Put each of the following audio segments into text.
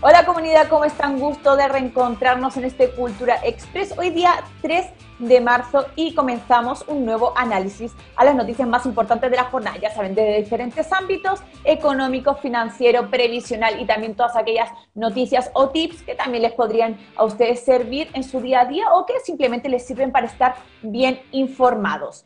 Hola comunidad, ¿cómo están? Gusto de reencontrarnos en este Cultura Express. Hoy día 3 de marzo y comenzamos un nuevo análisis a las noticias más importantes de la jornada. Ya saben, desde diferentes ámbitos, económico, financiero, previsional y también todas aquellas noticias o tips que también les podrían a ustedes servir en su día a día o que simplemente les sirven para estar bien informados.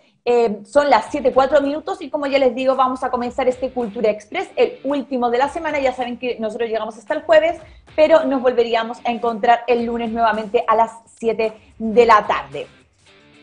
Son las 7:04 y como ya les digo, vamos a comenzar este Cultura Express, el último de la semana. Ya saben que nosotros llegamos hasta el jueves, pero nos volveríamos a encontrar el lunes nuevamente a las 7 de la tarde.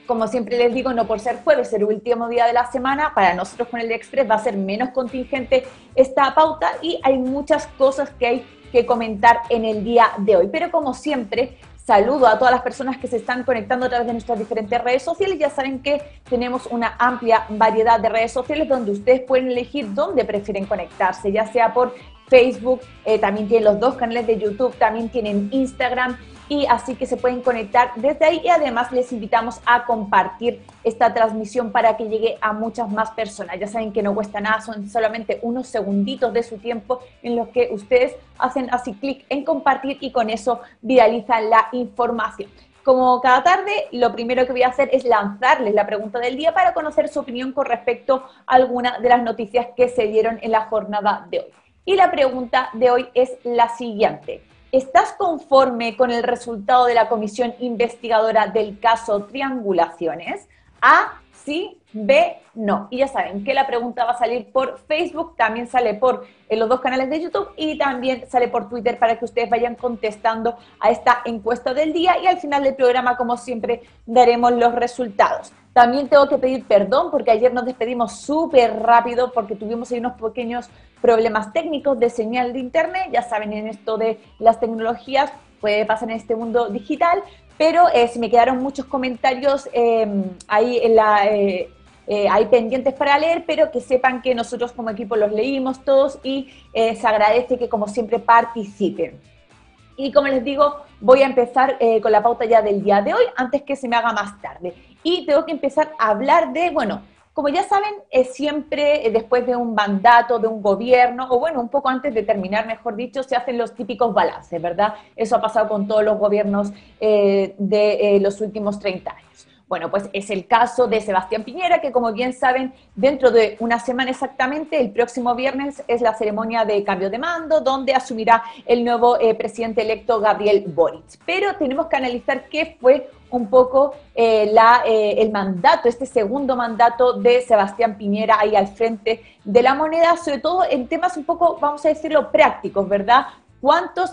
Como siempre les digo, no por ser jueves, el último día de la semana, para nosotros con el Express va a ser menos contingente esta pauta y hay muchas cosas que hay que comentar en el día de hoy. Pero como siempre, saludo a todas las personas que se están conectando a través de nuestras diferentes redes sociales. Ya saben que tenemos una amplia variedad de redes sociales donde ustedes pueden elegir dónde prefieren conectarse, ya sea por Facebook, también tienen los dos canales de YouTube, también tienen Instagram, y así que se pueden conectar desde ahí y además les invitamos a compartir esta transmisión para que llegue a muchas más personas. Ya saben que no cuesta nada, son solamente unos segunditos de su tiempo en los que ustedes hacen así clic en compartir y con eso viralizan la información. Como cada tarde, lo primero que voy a hacer es lanzarles la pregunta del día para conocer su opinión con respecto a alguna de las noticias que se dieron en la jornada de hoy. Y la pregunta de hoy es la siguiente. ¿Estás conforme con el resultado de la comisión investigadora del caso Triangulaciones? A, sí; B, no. Y ya saben que la pregunta va a salir por Facebook, también sale por los dos canales de YouTube y también sale por Twitter para que ustedes vayan contestando a esta encuesta del día y al final del programa, como siempre, daremos los resultados. También tengo que pedir perdón porque ayer nos despedimos súper rápido porque tuvimos ahí unos pequeños problemas técnicos de señal de internet. Ya saben, en esto de las tecnologías puede pasar en este mundo digital, pero se me quedaron muchos comentarios ahí en la... hay pendientes para leer, pero que sepan que nosotros como equipo los leímos todos y se agradece que como siempre participen. Y como les digo, voy a empezar con la pauta ya del día de hoy, antes que se me haga más tarde. Y tengo que empezar a hablar de, bueno, como ya saben, siempre después de un mandato, de un gobierno, o bueno, un poco antes de terminar, mejor dicho, se hacen los típicos balances, ¿verdad? Eso ha pasado con todos los gobiernos de los últimos 30 años. Bueno, pues es el caso de Sebastián Piñera, que como bien saben, dentro de una semana exactamente, el próximo viernes, es la ceremonia de cambio de mando, donde asumirá el nuevo presidente electo Gabriel Boric. Pero tenemos que analizar qué fue un poco el mandato, este segundo mandato de Sebastián Piñera ahí al frente de la moneda, sobre todo en temas un poco, vamos a decirlo, prácticos, ¿verdad? ¿Cuántos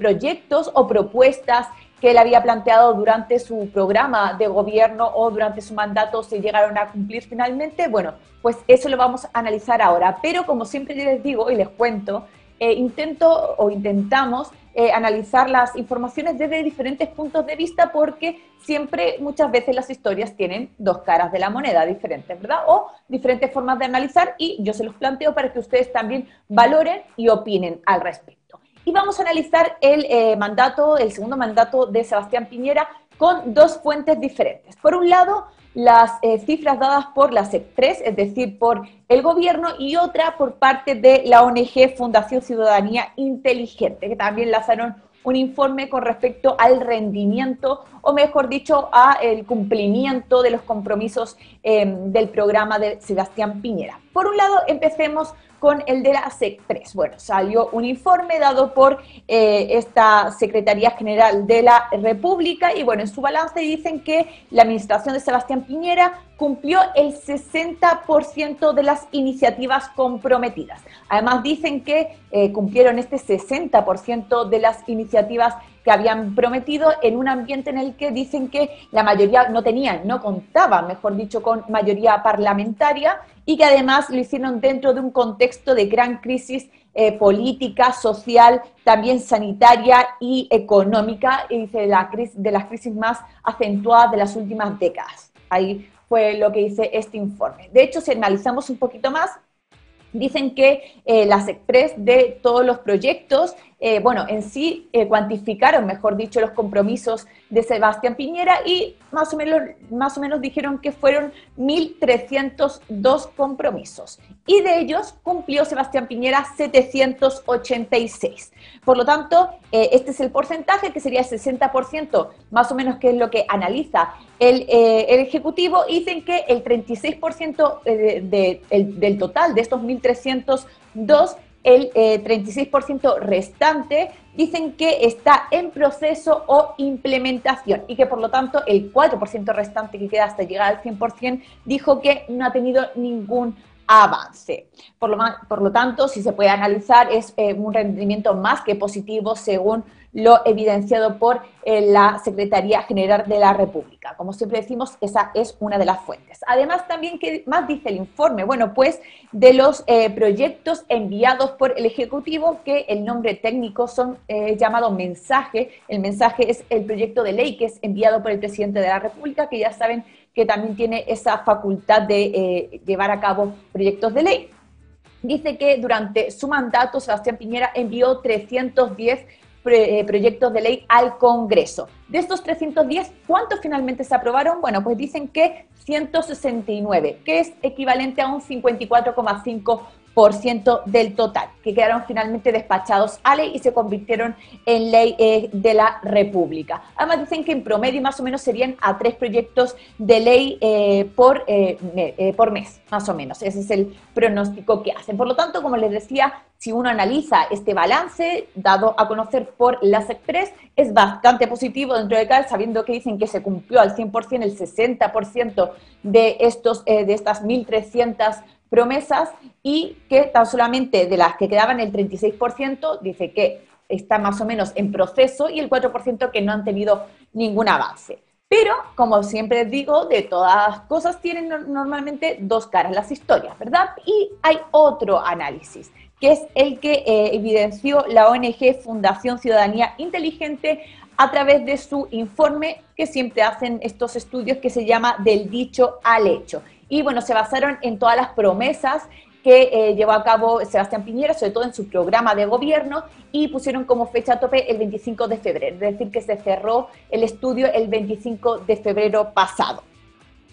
proyectos o propuestas que él había planteado durante su programa de gobierno o durante su mandato se llegaron a cumplir finalmente? Bueno, pues eso lo vamos a analizar ahora. Pero como siempre yo les digo y les cuento, intentamos analizar las informaciones desde diferentes puntos de vista porque siempre, muchas veces las historias tienen dos caras de la moneda diferentes, ¿verdad? O diferentes formas de analizar y yo se los planteo para que ustedes también valoren y opinen al respecto. Y vamos a analizar el segundo mandato de Sebastián Piñera con dos fuentes diferentes. Por un lado, las cifras dadas por la CEP3, es decir, por el gobierno, y otra por parte de la ONG Fundación Ciudadanía Inteligente, que también lanzaron un informe con respecto al rendimiento, o mejor dicho, al cumplimiento de los compromisos del programa de Sebastián Piñera. Por un lado, empecemos con el de la SEGPRES. Bueno, salió un informe dado por esta Secretaría General de la República y bueno, en su balance dicen que la administración de Sebastián Piñera cumplió el 60% de las iniciativas comprometidas. Además dicen que cumplieron este 60% de las iniciativas que habían prometido en un ambiente en el que dicen que la mayoría no contaba, mejor dicho, con mayoría parlamentaria y que además lo hicieron dentro de un contexto de gran crisis política, social, también sanitaria y económica, y dice de las crisis más acentuadas de las últimas décadas. Ahí fue lo que dice este informe. De hecho, si analizamos un poquito más, dicen que la SEGPRES de todos los proyectos bueno, en sí cuantificaron, mejor dicho, los compromisos de Sebastián Piñera y más o menos dijeron que fueron 1.302 compromisos. Y de ellos cumplió Sebastián Piñera 786. Por lo tanto, este es el porcentaje, que sería el 60%, más o menos, que es lo que analiza el Ejecutivo. Dicen que el 36% del total de estos 1.302, el 36% restante, dicen que está en proceso o implementación, y que por lo tanto el 4% restante, que queda hasta llegar al 100%, dijo que no ha tenido ningún avance. Por lo tanto, si se puede analizar, es un rendimiento más que positivo según lo evidenciado por la Secretaría General de la República. Como siempre decimos, esa es una de las fuentes. Además, también, ¿qué más dice el informe? Bueno, pues de los proyectos enviados por el Ejecutivo, que el nombre técnico son llamado mensaje. El mensaje es el proyecto de ley que es enviado por el presidente de la República, que ya saben que también tiene esa facultad de llevar a cabo proyectos de ley. Dice que durante su mandato Sebastián Piñera envió 310 proyectos de ley al Congreso. De estos 310, ¿cuántos finalmente se aprobaron? Bueno, pues dicen que 169, que es equivalente a un 54,5% del total, que quedaron finalmente despachados a ley y se convirtieron en ley de la República. Además dicen que en promedio más o menos serían a 3 proyectos de ley por mes, más o menos. Ese es el pronóstico que hacen. Por lo tanto, como les decía, si uno analiza este balance dado a conocer por la SEGPRES, es bastante positivo dentro de CAL, sabiendo que dicen que se cumplió al 100%, el 60% de estas 1.300 promesas, y que tan solamente de las que quedaban el 36% dice que está más o menos en proceso y el 4% que no han tenido ningún avance. Pero, como siempre digo, de todas las cosas tienen normalmente dos caras las historias, ¿verdad? Y hay otro análisis, que es el que evidenció la ONG Fundación Ciudadanía Inteligente a través de su informe, que siempre hacen estos estudios, que se llama Del dicho al hecho. Y bueno, se basaron en todas las promesas que llevó a cabo Sebastián Piñera, sobre todo en su programa de gobierno, y pusieron como fecha tope el 25 de febrero, es decir, que se cerró el estudio el 25 de febrero pasado.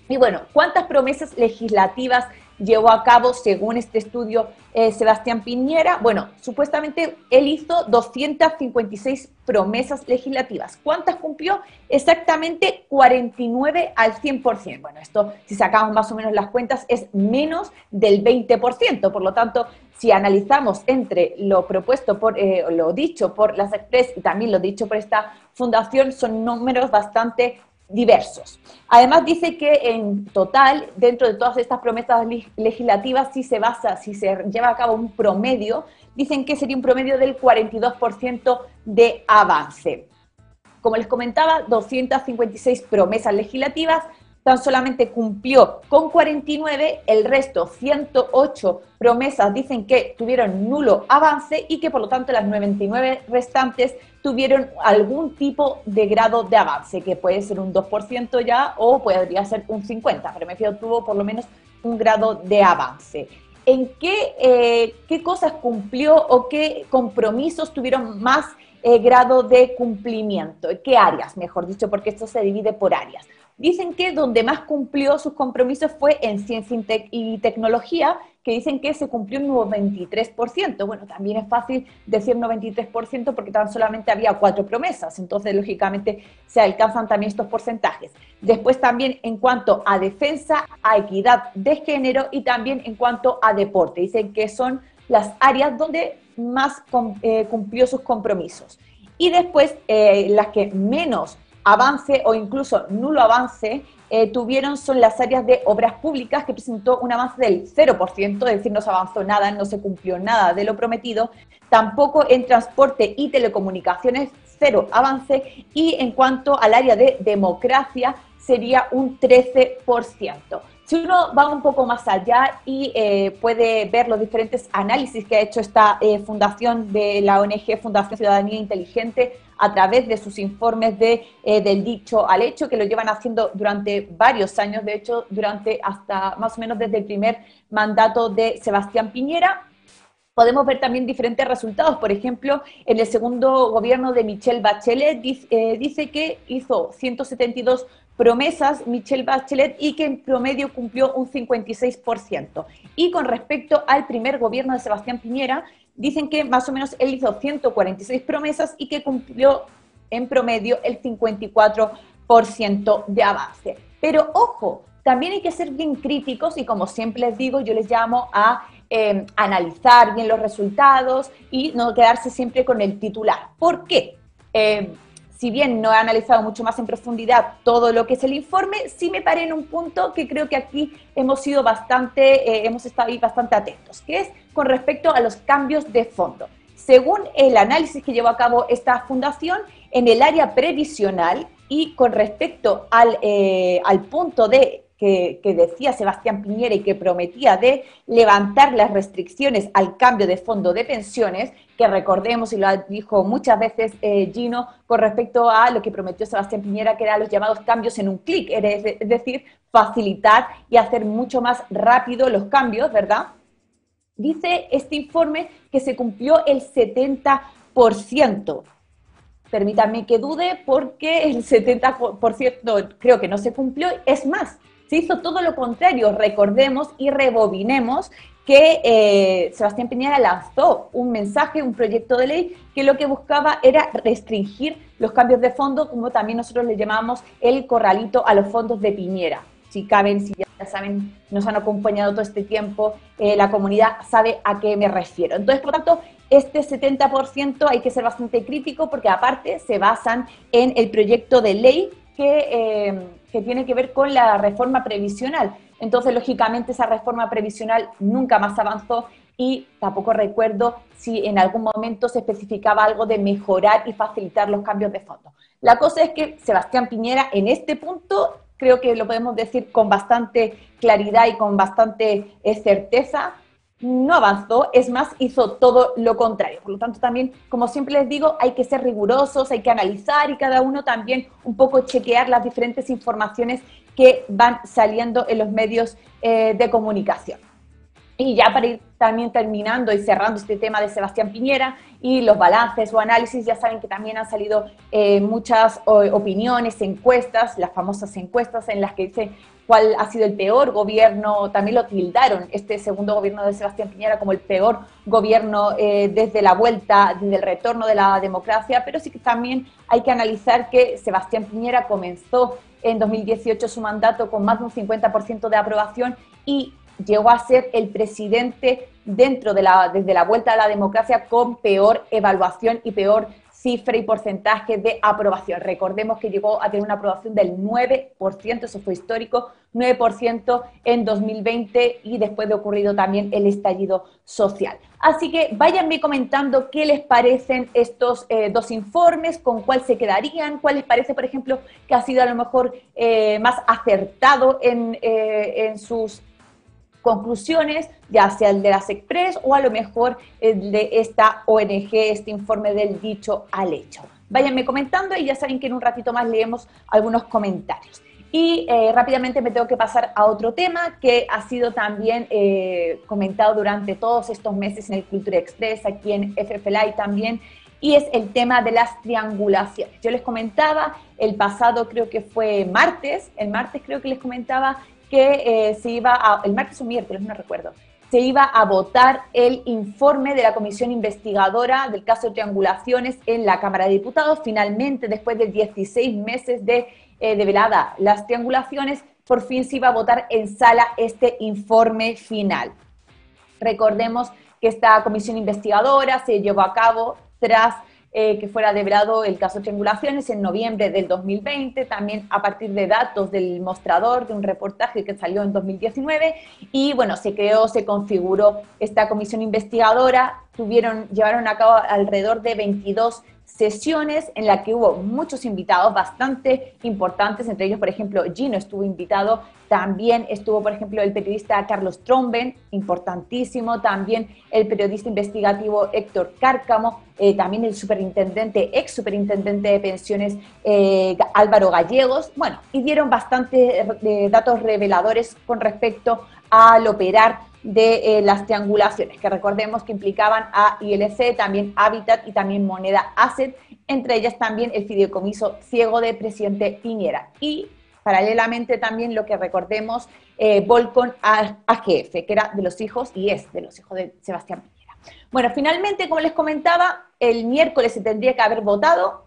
Y bueno, ¿cuántas promesas legislativas llevó a cabo según este estudio Sebastián Piñera? Bueno, supuestamente él hizo 256 promesas legislativas. ¿Cuántas cumplió? Exactamente 49 al 100%. Bueno, esto, si sacamos más o menos las cuentas, es menos del 20%. Por lo tanto, si analizamos entre lo propuesto por, lo dicho por las SEGPRES y también lo dicho por esta fundación, son números bastante diversos. Además dice que en total, dentro de todas estas promesas legislativas, si se lleva a cabo un promedio, dicen que sería un promedio del 42% de avance. Como les comentaba, 256 promesas legislativas, tan solamente cumplió con 49, el resto, 108 promesas, dicen que tuvieron nulo avance y que por lo tanto las 99 restantes tuvieron algún tipo de grado de avance, que puede ser un 2% ya o podría ser un 50%, pero me refiero, tuvo por lo menos un grado de avance. ¿En qué cosas cumplió o qué compromisos tuvieron más grado de cumplimiento? ¿Qué áreas, mejor dicho? Porque esto se divide por áreas. Dicen que donde más cumplió sus compromisos fue en ciencia y tecnología, que dicen que se cumplió un 93%. Bueno, también es fácil decir 93% porque tan solamente había 4 promesas, entonces lógicamente se alcanzan también estos porcentajes. Después también en cuanto a defensa, a equidad de género y también en cuanto a deporte. Dicen que son las áreas donde más cumplió sus compromisos. Y después las que menos avance o incluso nulo avance tuvieron son las áreas de obras públicas, que presentó un avance del 0%, es decir, no se avanzó nada, no se cumplió nada de lo prometido. Tampoco en transporte y telecomunicaciones, 0 avance, y en cuanto al área de democracia sería un 13%. Si uno va un poco más allá y puede ver los diferentes análisis que ha hecho esta fundación de la ONG Fundación Ciudadanía Inteligente a través de sus informes de del dicho al hecho, que lo llevan haciendo durante varios años, de hecho durante hasta más o menos desde el primer mandato de Sebastián Piñera, podemos ver también diferentes resultados. Por ejemplo, en el segundo gobierno de Michelle Bachelet dice que hizo 172 promesas Michelle Bachelet y que en promedio cumplió un 56%. Y con respecto al primer gobierno de Sebastián Piñera, dicen que más o menos él hizo 146 promesas y que cumplió en promedio el 54% de avance. Pero ojo, también hay que ser bien críticos y, como siempre les digo, yo les llamo a analizar bien los resultados y no quedarse siempre con el titular. ¿Por qué? Si bien no he analizado mucho más en profundidad todo lo que es el informe, sí me paré en un punto que creo que aquí hemos sido bastante, hemos estado ahí bastante atentos, que es con respecto a los cambios de fondo. Según el análisis que llevó a cabo esta fundación, en el área previsional y con respecto al, punto de que decía Sebastián Piñera y que prometía de levantar las restricciones al cambio de fondo de pensiones, que recordemos, y lo dijo muchas veces Gino, con respecto a lo que prometió Sebastián Piñera, que eran los llamados cambios en un clic, es decir, facilitar y hacer mucho más rápido los cambios, ¿verdad? Dice este informe que se cumplió el 70%. Permítanme que dude, porque el 70% creo que no se cumplió. Es más, se hizo todo lo contrario. Recordemos y rebobinemos que Sebastián Piñera lanzó un mensaje, un proyecto de ley, que lo que buscaba era restringir los cambios de fondo, como también nosotros le llamamos el corralito a los fondos de Piñera. Si caben, si ya saben, nos han acompañado todo este tiempo, la comunidad sabe a qué me refiero. Entonces, por tanto, este 70% hay que ser bastante crítico, porque aparte se basan en el proyecto de ley que tiene que ver con la reforma previsional. Entonces, lógicamente, esa reforma previsional nunca más avanzó y tampoco recuerdo si en algún momento se especificaba algo de mejorar y facilitar los cambios de fondo. La cosa es que Sebastián Piñera, en este punto, creo que lo podemos decir con bastante claridad y con bastante certeza, no avanzó, es más, hizo todo lo contrario. Por lo tanto, también, como siempre les digo, hay que ser rigurosos, hay que analizar y cada uno también un poco chequear las diferentes informaciones que van saliendo en los medios de comunicación. Y ya para ir también terminando y cerrando este tema de Sebastián Piñera y los balances o análisis, ya saben que también han salido muchas opiniones, encuestas, las famosas encuestas en las que dicen cuál ha sido el peor gobierno. También lo tildaron, este segundo gobierno de Sebastián Piñera, como el peor gobierno desde la vuelta, desde el retorno de la democracia, pero sí que también hay que analizar que Sebastián Piñera comenzó en 2018 su mandato con más de un 50% de aprobación y llegó a ser el presidente desde la vuelta a la democracia con peor evaluación y peor cifra y porcentaje de aprobación. Recordemos que llegó a tener una aprobación del 9%, eso fue histórico, 9% en 2020 y después de ocurrido también el estallido social. Así que váyanme comentando qué les parecen estos dos informes, con cuál se quedarían, cuál les parece, por ejemplo, que ha sido a lo mejor más acertado en sus conclusiones, ya sea el de la SEGPRES o a lo mejor el de esta ONG, este informe del dicho al hecho. Váyanme comentando y ya saben que en un ratito más leemos algunos comentarios. Y rápidamente me tengo que pasar a otro tema que ha sido también comentado durante todos estos meses en el Cultura Express, aquí en FyF Live también, y es el tema de las triangulaciones. Yo les comentaba el pasado, creo que fue martes, el martes creo que les comentaba, que se iba a, el martes o miércoles, no recuerdo, se iba a votar el informe de la comisión investigadora del caso Triangulaciones en la Cámara de Diputados. Finalmente, después de 16 meses de velada las triangulaciones, por fin se iba a votar en sala este informe final. Recordemos que esta comisión investigadora se llevó a cabo tras que fuera develado el caso Triangulaciones en noviembre del 2020, también a partir de datos del mostrador, de un reportaje que salió en 2019, y bueno, se creó, se configuró esta comisión investigadora. Llevaron a cabo alrededor de 22 sesiones en las que hubo muchos invitados bastante importantes, entre ellos, por ejemplo, Gino estuvo invitado, también estuvo, por ejemplo, el periodista Carlos Tromben, importantísimo, también el periodista investigativo Héctor Cárcamo, también el ex superintendente de pensiones Álvaro Gallegos, bueno, y dieron bastantes datos reveladores con respecto al operar de las triangulaciones, que recordemos que implicaban a ILC, también Habitat y también Moneda Asset, entre ellas también el fideicomiso ciego de presidente Piñera. Y paralelamente también lo que recordemos, Volcon AGF, que era de los hijos y es de los hijos de Sebastián Piñera. Bueno, finalmente, como les comentaba, el miércoles se tendría que haber votado,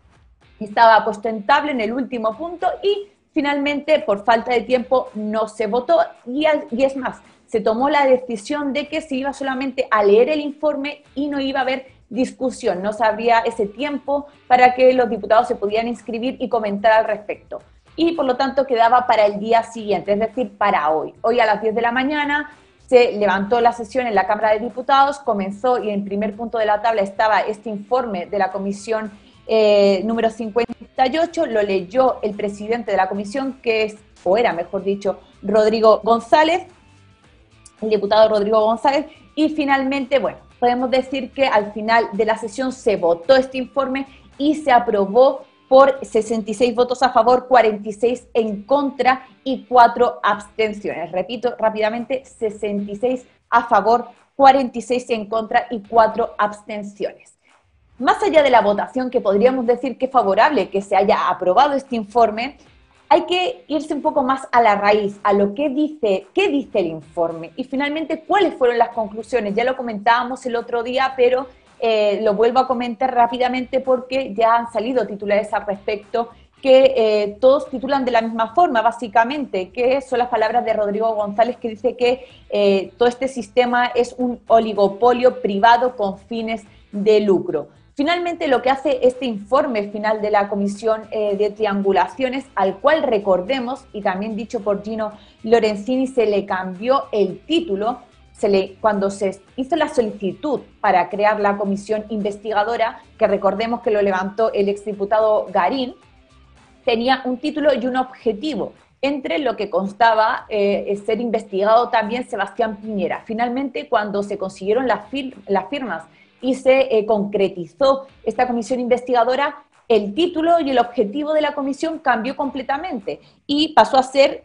estaba puesto en tabla en el último punto y finalmente, por falta de tiempo, no se votó y es más, se tomó la decisión de que se iba solamente a leer el informe y no iba a haber discusión, no habría ese tiempo para que los diputados se pudieran inscribir y comentar al respecto. Y por lo tanto quedaba para el día siguiente, es decir, para hoy. Hoy a las 10 de la mañana se levantó la sesión en la Cámara de Diputados, comenzó y en primer punto de la tabla estaba este informe de la comisión número 58, lo leyó el presidente de la comisión, que es, o era mejor dicho, Rodrigo González, el diputado Rodrigo González, y finalmente, bueno, podemos decir que al final de la sesión se votó este informe y se aprobó por 66 votos a favor, 46 en contra y 4 abstenciones. Repito rápidamente, 66 a favor, 46 en contra y 4 abstenciones. Más allá de la votación, que podríamos decir que es favorable que se haya aprobado este informe, hay que irse un poco más a la raíz, a lo que dice, qué dice el informe y finalmente cuáles fueron las conclusiones. Ya lo comentábamos el otro día, pero lo vuelvo a comentar rápidamente porque ya han salido titulares al respecto que todos titulan de la misma forma, básicamente, que son las palabras de Rodrigo González, que dice que todo este sistema es un oligopolio privado con fines de lucro. Finalmente, lo que hace este informe final de la Comisión de Triangulaciones, al cual recordemos, y también dicho por Gino Lorenzini, se le cambió el título, cuando se hizo la solicitud para crear la comisión investigadora, que recordemos que lo levantó el exdiputado Garín, tenía un título y un objetivo, entre lo que constaba ser investigado también Sebastián Piñera. Finalmente, cuando se consiguieron las firmas y se concretizó esta comisión investigadora, el título y el objetivo de la comisión cambió completamente y pasó a ser...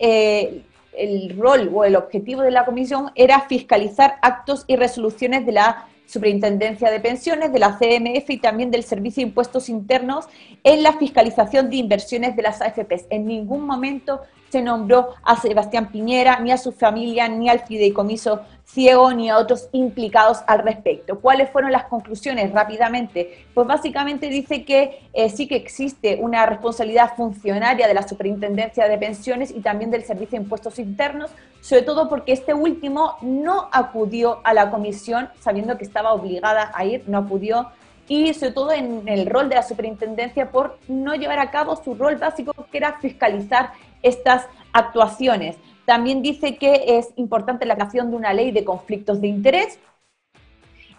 el rol o el objetivo de la comisión era fiscalizar actos y resoluciones de la Superintendencia de Pensiones, de la CMF y también del Servicio de Impuestos Internos en la fiscalización de inversiones de las AFPs. En ningún momento se nombró a Sebastián Piñera, ni a su familia, ni al fideicomiso ciego, ni a otros implicados al respecto. ¿Cuáles fueron las conclusiones? Rápidamente, pues básicamente dice que sí que existe una responsabilidad funcionaria de la Superintendencia de Pensiones y también del Servicio de Impuestos Internos, sobre todo porque este último no acudió a la comisión, sabiendo que estaba obligada a ir, no acudió, y sobre todo en el rol de la superintendencia por no llevar a cabo su rol básico, que era fiscalizar estas actuaciones. También dice que es importante la creación de una ley de conflictos de interés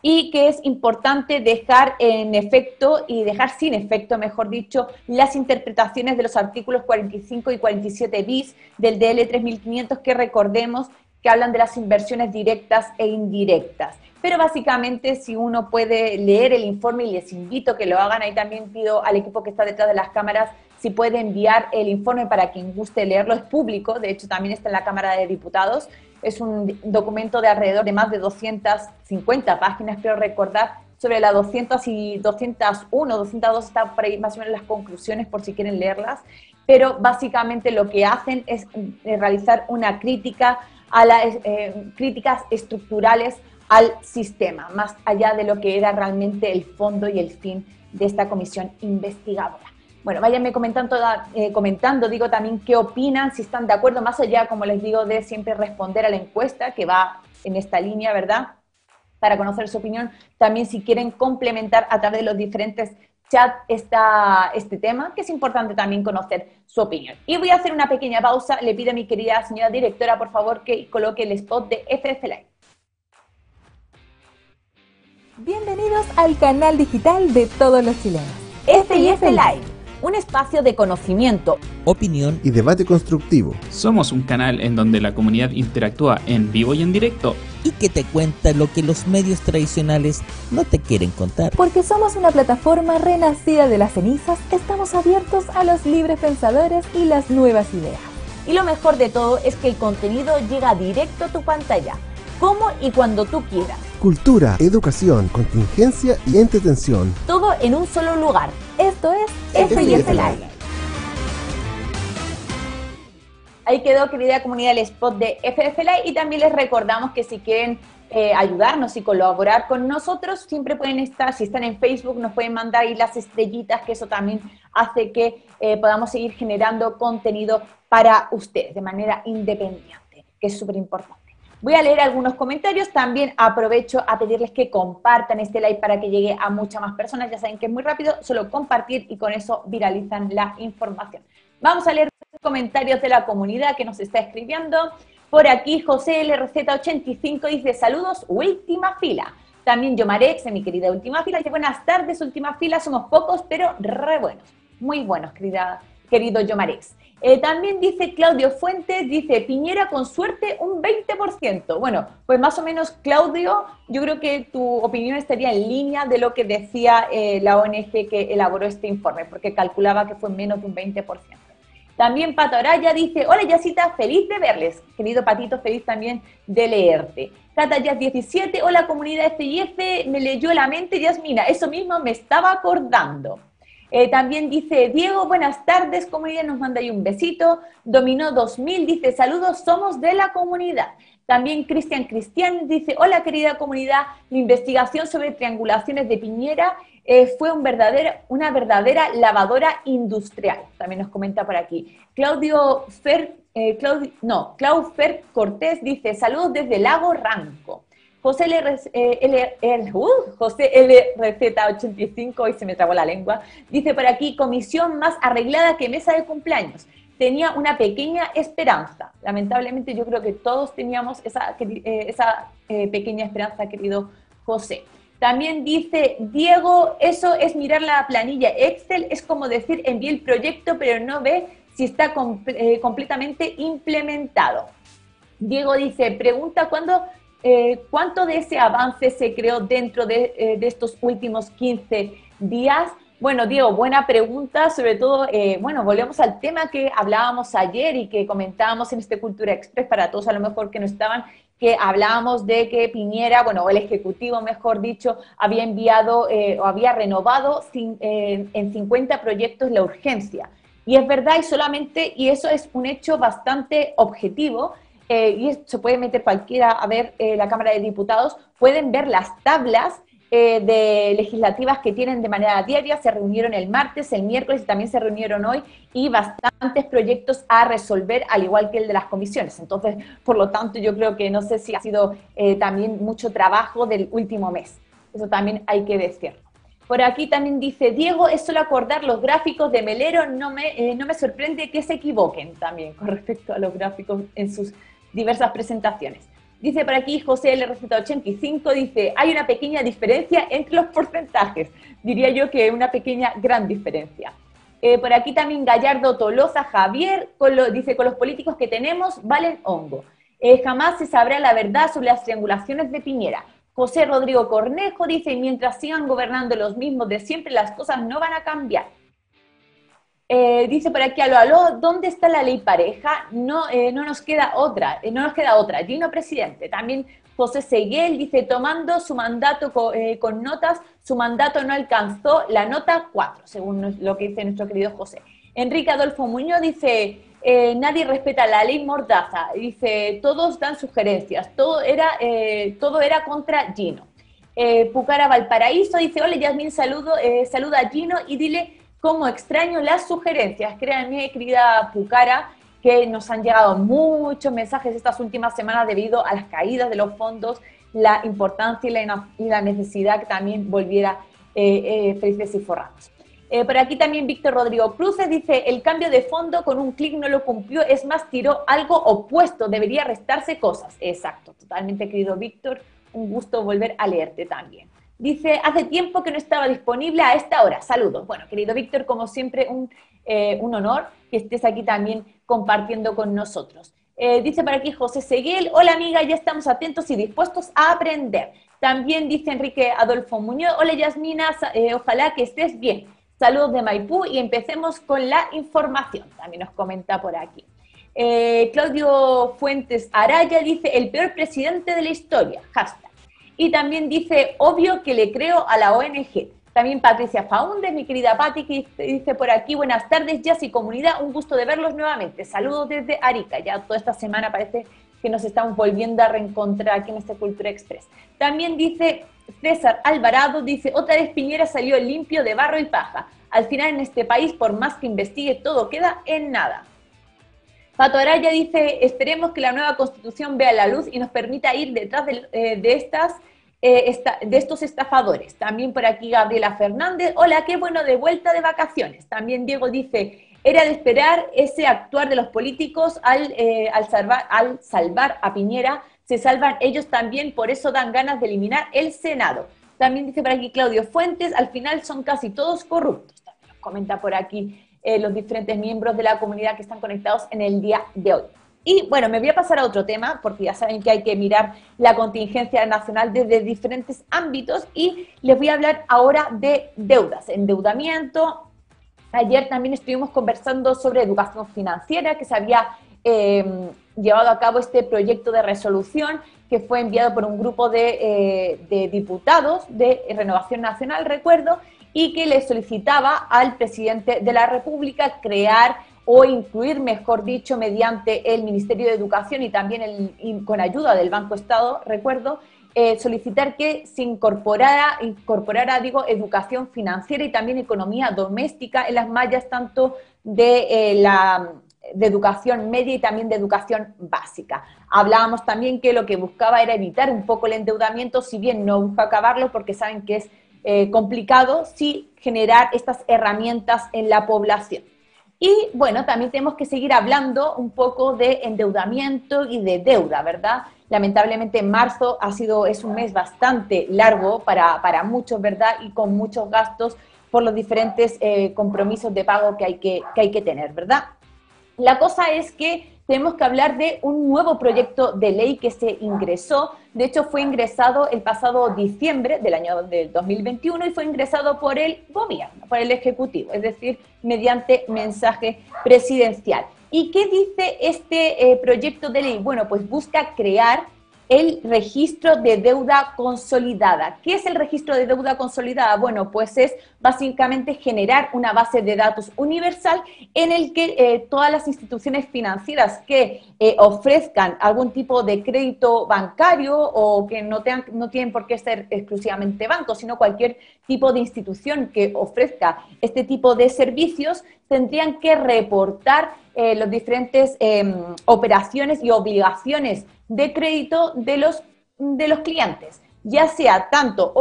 y que es importante dejar en efecto, y dejar sin efecto, mejor dicho, las interpretaciones de los artículos 45 y 47 bis del DL 3500, que recordemos que hablan de las inversiones directas e indirectas. Pero básicamente, si uno puede leer el informe, y les invito a que lo hagan, ahí también pido al equipo que está detrás de las cámaras si puede enviar el informe para quien guste leerlo, es público, de hecho también está en la Cámara de Diputados, es un documento de alrededor de más de 250 páginas, creo recordar, sobre las 200 y 201, 202 están por ahí más o menos las conclusiones por si quieren leerlas, pero básicamente lo que hacen es realizar una crítica a las críticas estructurales al sistema, más allá de lo que era realmente el fondo y el fin de esta comisión investigadora. Bueno, váyanme comentando, digo también qué opinan, si están de acuerdo, más allá, como les digo, de siempre responder a la encuesta que va en esta línea, ¿verdad? Para conocer su opinión, también si quieren complementar a través de los diferentes chat este tema, que es importante también conocer su opinión. Y voy a hacer una pequeña pausa, le pido a mi querida señora directora, por favor, que coloque el spot de FyF Live. Bienvenidos al canal digital de todos los chilenos. FyF Live, un espacio de conocimiento, opinión y debate constructivo. Somos un canal en donde la comunidad interactúa en vivo y en directo. Y que te cuenta lo que los medios tradicionales no te quieren contar. Porque somos una plataforma renacida de las cenizas, estamos abiertos a los libres pensadores y las nuevas ideas. Y lo mejor de todo es que el contenido llega directo a tu pantalla. cómo y cuando tú quieras. Cultura, educación, contingencia y entretención. Todo en un solo lugar. Esto es FyF Live. Ahí quedó, querida comunidad, el spot de FyF Live, y también les recordamos que si quieren ayudarnos y colaborar con nosotros, siempre pueden estar, si están en Facebook, nos pueden mandar ahí las estrellitas, que eso también hace que podamos seguir generando contenido para ustedes de manera independiente, que es súper importante. Voy a leer algunos comentarios, también aprovecho a pedirles que compartan este live para que llegue a muchas más personas, ya saben que es muy rápido, solo compartir y con eso viralizan la información. Vamos a leer comentarios de la comunidad que nos está escribiendo. Por aquí José LRZ85 dice, saludos, última fila. También Yomarex, mi querida última fila, dice, buenas tardes, última fila, somos pocos pero re buenos. Muy buenos, querido Yomarex. También dice Claudio Fuentes, dice, Piñera con suerte un 20%. Bueno, pues más o menos, Claudio, yo creo que tu opinión estaría en línea de lo que decía la ONG que elaboró este informe, porque calculaba que fue menos de un 20%. También Pato Araya dice, hola Yasita, feliz de verles. Querido Patito, feliz también de leerte. Catayas17, hola comunidad FyF, me leyó la mente Yasmina, eso mismo me estaba acordando. También dice Diego, buenas tardes comunidad, nos manda ahí un besito. Dominó 2000 dice, saludos, somos de la comunidad. También Cristian dice, hola querida comunidad, la investigación sobre triangulaciones de Piñera fue una verdadera lavadora industrial, también nos comenta por aquí. Clau Fer Cortés dice, saludos desde Lago Ranco. José LRZ85, hoy se me trabó la lengua, dice por aquí, comisión más arreglada que mesa de cumpleaños. Tenía una pequeña esperanza. Lamentablemente yo creo que todos teníamos esa pequeña esperanza, querido José. También dice Diego, eso es mirar la planilla Excel, es como decir, envié el proyecto pero no ve si está completamente implementado. Diego dice, pregunta ¿cuánto de ese avance se creó dentro de estos últimos 15 días? Bueno, Diego, buena pregunta, sobre todo, bueno, volvemos al tema que hablábamos ayer y que comentábamos en este Cultura Express, para todos a lo mejor que no estaban, que hablábamos de que Piñera, bueno, o el Ejecutivo, mejor dicho, había enviado o había renovado en 50 proyectos la urgencia. Y es verdad, y eso es un hecho bastante objetivo, y esto se puede meter cualquiera a ver la Cámara de Diputados, pueden ver las tablas de legislativas que tienen de manera diaria, se reunieron el martes, el miércoles y también se reunieron hoy, y bastantes proyectos a resolver, al igual que el de las comisiones. Entonces, por lo tanto, yo creo que no sé si ha sido también mucho trabajo del último mes. Eso también hay que decirlo. Por aquí también dice Diego, es solo acordar los gráficos de Melero, no me sorprende que se equivoquen también con respecto a los gráficos en sus diversas presentaciones. Dice por aquí José LRZ85, dice, hay una pequeña diferencia entre los porcentajes, diría yo que una pequeña gran diferencia. Por aquí también Gallardo Tolosa Javier dice, con los políticos que tenemos valen hongo. Jamás se sabrá la verdad sobre las triangulaciones de Piñera. José Rodrigo Cornejo dice, mientras sigan gobernando los mismos de siempre, las cosas no van a cambiar. Dice por aquí, aló, ¿dónde está la ley pareja? No nos queda otra. Gino presidente. También José Seguel dice, tomando su mandato con notas, su mandato no alcanzó la nota 4, según lo que dice nuestro querido José. Enrique Adolfo Muñoz dice, nadie respeta la ley Mordaza, dice, todos dan sugerencias, todo era contra Gino. Pucara Valparaíso dice, hola Yasmín, saluda a Gino y dile cómo extraño las sugerencias. Créanme, querida Pucara, que nos han llegado muchos mensajes estas últimas semanas debido a las caídas de los fondos, la importancia y la necesidad que también volviera felices y forrados. Por aquí también Víctor Rodrigo Cruces dice, el cambio de fondo con un clic no lo cumplió, es más, tiró algo opuesto, debería restarse cosas. Exacto, totalmente querido Víctor, un gusto volver a leerte también. Dice, hace tiempo que no estaba disponible a esta hora, saludos. Bueno, querido Víctor, como siempre un honor que estés aquí también compartiendo con nosotros. Dice por aquí José Seguel, hola amiga, ya estamos atentos y dispuestos a aprender. También dice Enrique Adolfo Muñoz, hola Yasmina, ojalá que estés bien. Saludos de Maipú y empecemos con la información, también nos comenta por aquí. Claudio Fuentes Araya dice, el peor presidente de la historia, hashtag. Y también dice, obvio que le creo a la ONG. También Patricia Faúndez, mi querida Pati, que dice por aquí, buenas tardes, Jazz y comunidad, un gusto de verlos nuevamente. Saludos desde Arica. Ya toda esta semana parece que nos estamos volviendo a reencontrar aquí en esta Cultura Express. También dice César Alvarado, dice, otra vez Piñera salió limpio de barro y paja. Al final en este país, por más que investigue, todo queda en nada. Pato Araya dice, esperemos que la nueva Constitución vea la luz y nos permita ir detrás de estos estafadores. También por aquí Gabriela Fernández, hola, qué bueno de vuelta de vacaciones. También Diego dice, era de esperar ese actuar de los políticos al salvar a Piñera, se salvan ellos también, por eso dan ganas de eliminar el Senado. También dice por aquí Claudio Fuentes, al final son casi todos corruptos. También nos comenta por aquí los diferentes miembros de la comunidad que están conectados en el día de hoy. Y bueno, me voy a pasar a otro tema, porque ya saben que hay que mirar la contingencia nacional desde diferentes ámbitos, y les voy a hablar ahora de deudas, endeudamiento. Ayer también estuvimos conversando sobre educación financiera, que se había llevado a cabo este proyecto de resolución que fue enviado por un grupo de diputados de Renovación Nacional, recuerdo, y que le solicitaba al presidente de la República crear o incluir, mejor dicho, mediante el Ministerio de Educación y también con ayuda del Banco Estado, recuerdo, solicitar que se incorporara, educación financiera y también economía doméstica en las mallas tanto de educación media y también de educación básica. Hablábamos también que lo que buscaba era evitar un poco el endeudamiento, si bien no busca acabarlo porque saben que es complicado, sí generar estas herramientas en la población. Y bueno, también tenemos que seguir hablando un poco de endeudamiento y de deuda, ¿verdad? Lamentablemente marzo es un mes bastante largo para muchos, ¿verdad? Y con muchos gastos por los diferentes compromisos de pago que hay que tener, ¿verdad? La cosa es que tenemos que hablar de un nuevo proyecto de ley que se ingresó. De hecho, fue ingresado el pasado diciembre del año del 2021 y fue ingresado por el gobierno, por el Ejecutivo, es decir, mediante mensaje presidencial. ¿Y qué dice este proyecto de ley? Bueno, pues busca crear el registro de deuda consolidada. ¿Qué es el registro de deuda consolidada? Bueno, pues es básicamente generar una base de datos universal en el que todas las instituciones financieras que ofrezcan algún tipo de crédito bancario o que no tienen por qué ser exclusivamente bancos, sino cualquier tipo de institución que ofrezca este tipo de servicios, tendrían que reportar las diferentes operaciones y obligaciones de crédito de los clientes, ya sea tanto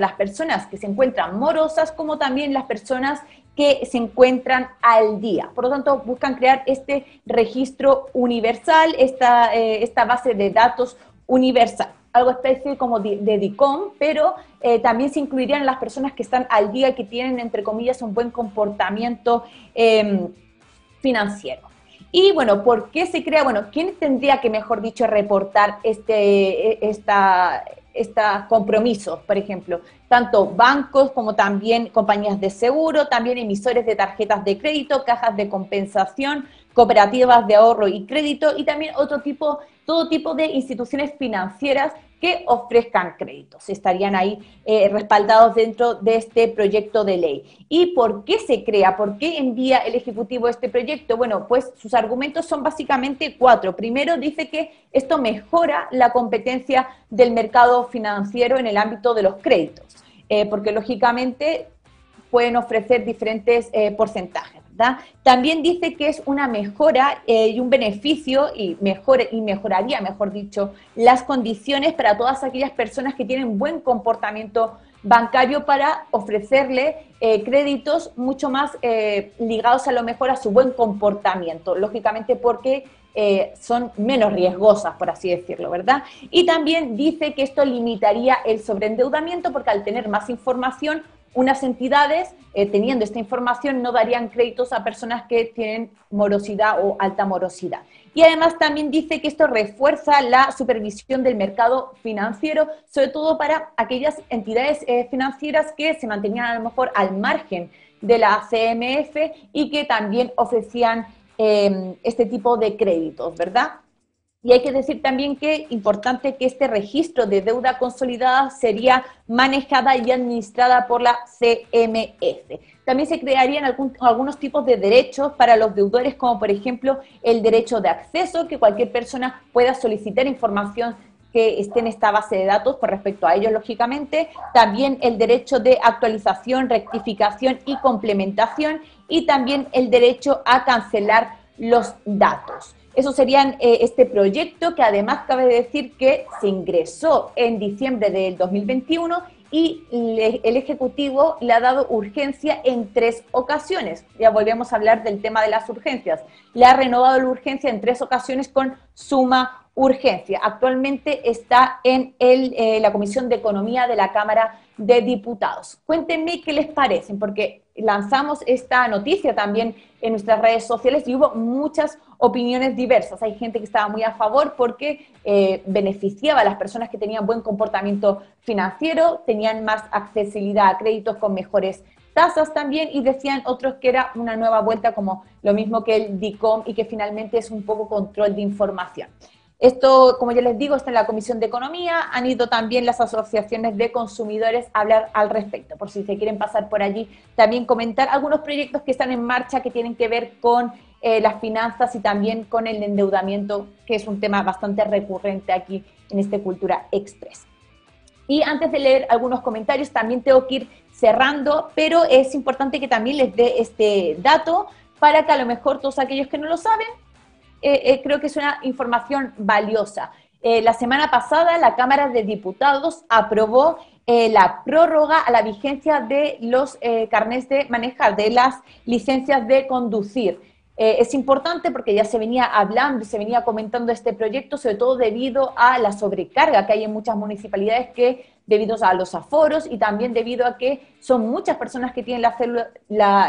las personas que se encuentran morosas como también las personas que se encuentran al día. Por lo tanto, buscan crear este registro universal, esta base de datos universal. Algo especie como de DICOM, pero también se incluirían las personas que están al día y que tienen, entre comillas, un buen comportamiento financiero. Y bueno, ¿por qué se crea? Bueno, ¿quién tendría que, mejor dicho, reportar estos compromisos? Por ejemplo, tanto bancos como también compañías de seguro, también emisores de tarjetas de crédito, cajas de compensación, cooperativas de ahorro y crédito y también todo tipo de instituciones financieras que ofrezcan créditos. Estarían ahí respaldados dentro de este proyecto de ley. ¿Y por qué se crea? ¿Por qué envía el Ejecutivo este proyecto? Bueno, pues sus argumentos son básicamente cuatro. Primero, dice que esto mejora la competencia del mercado financiero en el ámbito de los créditos, porque lógicamente pueden ofrecer diferentes porcentajes, ¿verdad? También dice que es una mejora y un beneficio y mejoraría, mejor dicho, las condiciones para todas aquellas personas que tienen buen comportamiento bancario para ofrecerle créditos mucho más ligados a lo mejor a su buen comportamiento, lógicamente porque son menos riesgosas, por así decirlo, ¿verdad? Y también dice que esto limitaría el sobreendeudamiento porque al tener más información, unas entidades, teniendo esta información, no darían créditos a personas que tienen morosidad o alta morosidad. Y además también dice que esto refuerza la supervisión del mercado financiero, sobre todo para aquellas entidades financieras que se mantenían a lo mejor al margen de la CMF y que también ofrecían este tipo de créditos, ¿verdad? Y hay que decir también que importante que este registro de deuda consolidada sería manejada y administrada por la CMF. También se crearían algunos tipos de derechos para los deudores, como por ejemplo el derecho de acceso, que cualquier persona pueda solicitar información que esté en esta base de datos con respecto a ellos, lógicamente. También el derecho de actualización, rectificación y complementación, y también el derecho a cancelar los datos. Eso serían este proyecto, que además cabe decir que se ingresó en diciembre del 2021 y el Ejecutivo le ha dado urgencia en 3 ocasiones. Ya volvemos a hablar del tema de las urgencias. Le ha renovado la urgencia en 3 ocasiones con suma urgencia. Actualmente está en la Comisión de Economía de la Cámara de Diputados. Cuéntenme qué les parecen, porque lanzamos esta noticia también en nuestras redes sociales y hubo muchas opiniones diversas. Hay gente que estaba muy a favor porque beneficiaba a las personas que tenían buen comportamiento financiero, tenían más accesibilidad a créditos con mejores tasas también, y decían otros que era una nueva vuelta, como lo mismo que el DICOM, y que finalmente es un poco control de información. Esto, como ya les digo, está en la Comisión de Economía. Han ido también las asociaciones de consumidores a hablar al respecto, por si se quieren pasar por allí. También comentar algunos proyectos que están en marcha que tienen que ver con las finanzas y también con el endeudamiento, que es un tema bastante recurrente aquí en este Cultura Express. Y antes de leer algunos comentarios, también tengo que ir cerrando, pero es importante que también les dé este dato para que a lo mejor todos aquellos que no lo saben, creo que es una información valiosa. La semana pasada la Cámara de Diputados aprobó la prórroga a la vigencia de los carnés de manejar, de las licencias de conducir. Es importante porque ya se venía hablando y se venía comentando este proyecto, sobre todo debido a la sobrecarga que hay en muchas municipalidades, que debido a los aforos y también debido a que son muchas personas que tienen la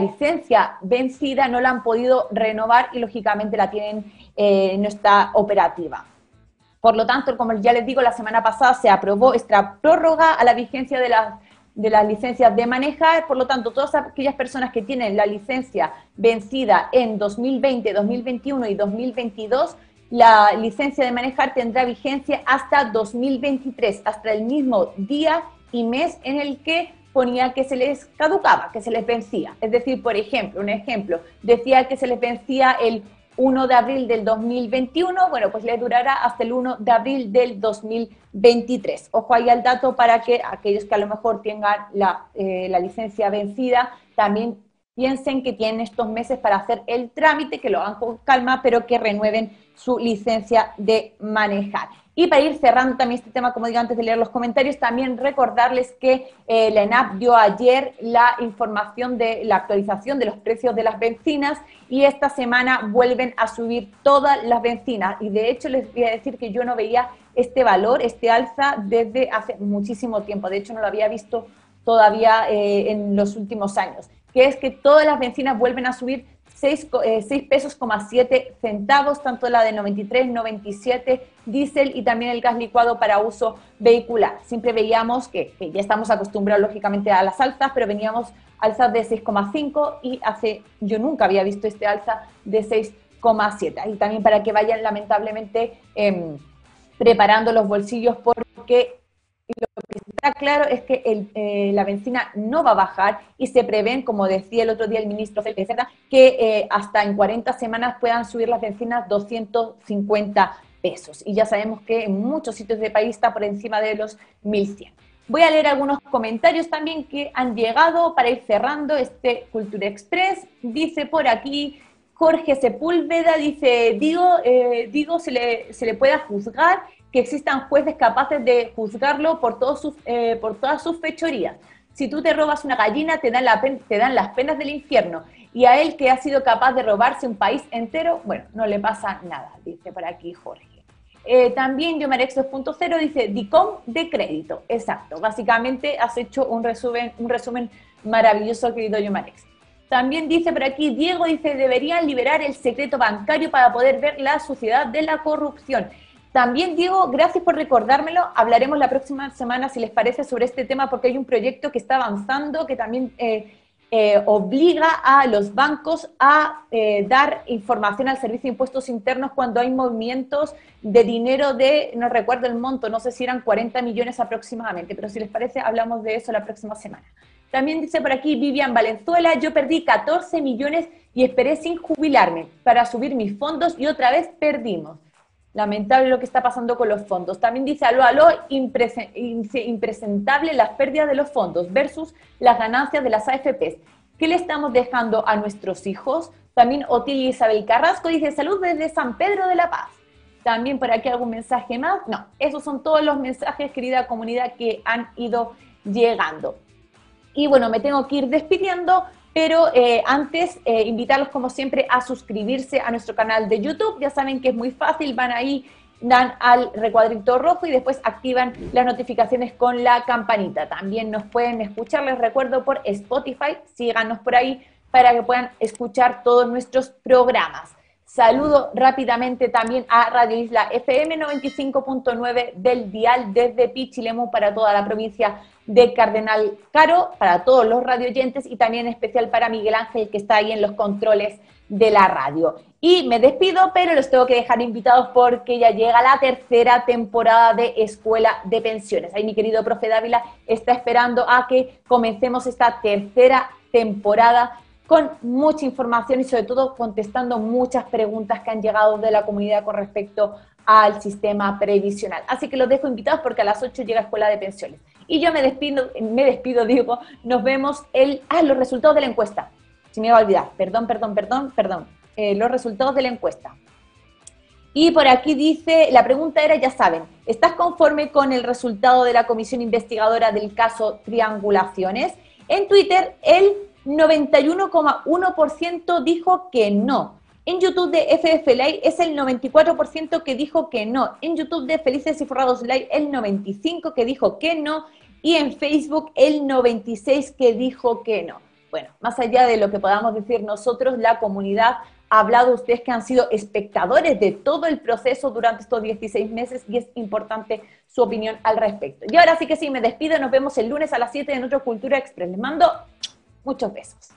licencia vencida, no la han podido renovar y lógicamente la tienen, no está operativa. Por lo tanto, como ya les digo, la semana pasada se aprobó esta prórroga a la vigencia de las licencias de manejar. Por lo tanto, todas aquellas personas que tienen la licencia vencida en 2020, 2021 y 2022, la licencia de manejar tendrá vigencia hasta 2023, hasta el mismo día y mes en el que ponía que se les caducaba, que se les vencía. Es decir, por ejemplo, un ejemplo, decía que se les vencía el 1 de abril del 2021, bueno, pues les durará hasta el 1 de abril del 2023. Ojo ahí al dato para que aquellos que a lo mejor tengan la licencia vencida también piensen que tienen estos meses para hacer el trámite, que lo hagan con calma, pero que renueven su licencia de manejar. Y para ir cerrando también este tema, como digo, antes de leer los comentarios, también recordarles que la ENAP dio ayer la información de la actualización de los precios de las bencinas, y esta semana vuelven a subir todas las bencinas. Y de hecho les voy a decir que yo no veía este valor, este alza, desde hace muchísimo tiempo. De hecho no lo había visto todavía en los últimos años, que es que todas las bencinas vuelven a subir 6,7 pesos, tanto la de 93, 97, diésel, y también el gas licuado para uso vehicular. Siempre veíamos que ya estamos acostumbrados lógicamente a las alzas, pero veníamos alzas de 6,5 y yo nunca había visto este alza de 6,7. Y también para que vayan lamentablemente preparando los bolsillos, porque lo que está claro es que la bencina no va a bajar, y se prevén, como decía el otro día el ministro Felipe Cerda, que hasta en 40 semanas puedan subir las bencinas 250 pesos. Y ya sabemos que en muchos sitios del país está por encima de los 1.100. Voy a leer algunos comentarios también que han llegado para ir cerrando este Cultura Express. Dice por aquí Jorge Sepúlveda, dice, digo se le pueda juzgar, que existan jueces capaces de juzgarlo por todas sus fechorías. Si tú te robas una gallina, te dan las penas del infierno. Y a él, que ha sido capaz de robarse un país entero, bueno, no le pasa nada, dice por aquí Jorge. También Yomarex 2.0 dice, DICOM de crédito. Exacto, básicamente has hecho un resumen maravilloso, querido Yomarex. También dice por aquí Diego, dice, deberían liberar el secreto bancario para poder ver la suciedad de la corrupción. También, Diego, gracias por recordármelo. Hablaremos la próxima semana, si les parece, sobre este tema, porque hay un proyecto que está avanzando, que también obliga a los bancos a dar información al Servicio de Impuestos Internos cuando hay movimientos de dinero de, no recuerdo el monto, no sé si eran 40 millones aproximadamente, pero si les parece hablamos de eso la próxima semana. También dice por aquí Vivian Valenzuela, yo perdí 14 millones y esperé sin jubilarme para subir mis fondos y otra vez perdimos. Lamentable lo que está pasando con los fondos. También dice, aló, aló, impresentable las pérdidas de los fondos versus las ganancias de las AFPs. ¿Qué le estamos dejando a nuestros hijos? También Otilia Isabel Carrasco dice, salud desde San Pedro de la Paz. También por aquí algún mensaje más. No, esos son todos los mensajes, querida comunidad, que han ido llegando. Y bueno, me tengo que ir despidiendo. Pero antes, invitarlos como siempre a suscribirse a nuestro canal de YouTube. Ya saben que es muy fácil, van ahí, dan al recuadrito rojo y después activan las notificaciones con la campanita. También nos pueden escuchar, les recuerdo, por Spotify. Síganos por ahí para que puedan escuchar todos nuestros programas. Saludo rápidamente también a Radio Isla FM 95.9 del dial desde Pichilemu para toda la provincia de Cardenal Caro, para todos los radioyentes y también en especial para Miguel Ángel que está ahí en los controles de la radio. Y me despido, pero los tengo que dejar invitados porque ya llega la tercera temporada de Escuela de Pensiones. Ahí mi querido profe Dávila está esperando a que comencemos esta tercera temporada con mucha información y sobre todo contestando muchas preguntas que han llegado de la comunidad con respecto al sistema previsional. Así que los dejo invitados porque a las 8 llega Escuela de Pensiones. Y yo me despido, nos vemos los resultados de la encuesta. Se me iba a olvidar, perdón. Los resultados de la encuesta. Y por aquí dice, la pregunta era, ya saben, ¿estás conforme con el resultado de la comisión investigadora del caso Triangulaciones? En Twitter, el 91,1% dijo que no. En YouTube de FyF Live es el 94% que dijo que no. En YouTube de Felices y Forrados Live el 95% que dijo que no. Y en Facebook el 96% que dijo que no. Bueno, más allá de lo que podamos decir nosotros, la comunidad ha hablado, ustedes que han sido espectadores de todo el proceso durante estos 16 meses y es importante su opinión al respecto. Y ahora sí que sí, me despido, nos vemos el lunes a las 7 de nuestro Cultura Express. Les mando muchos besos.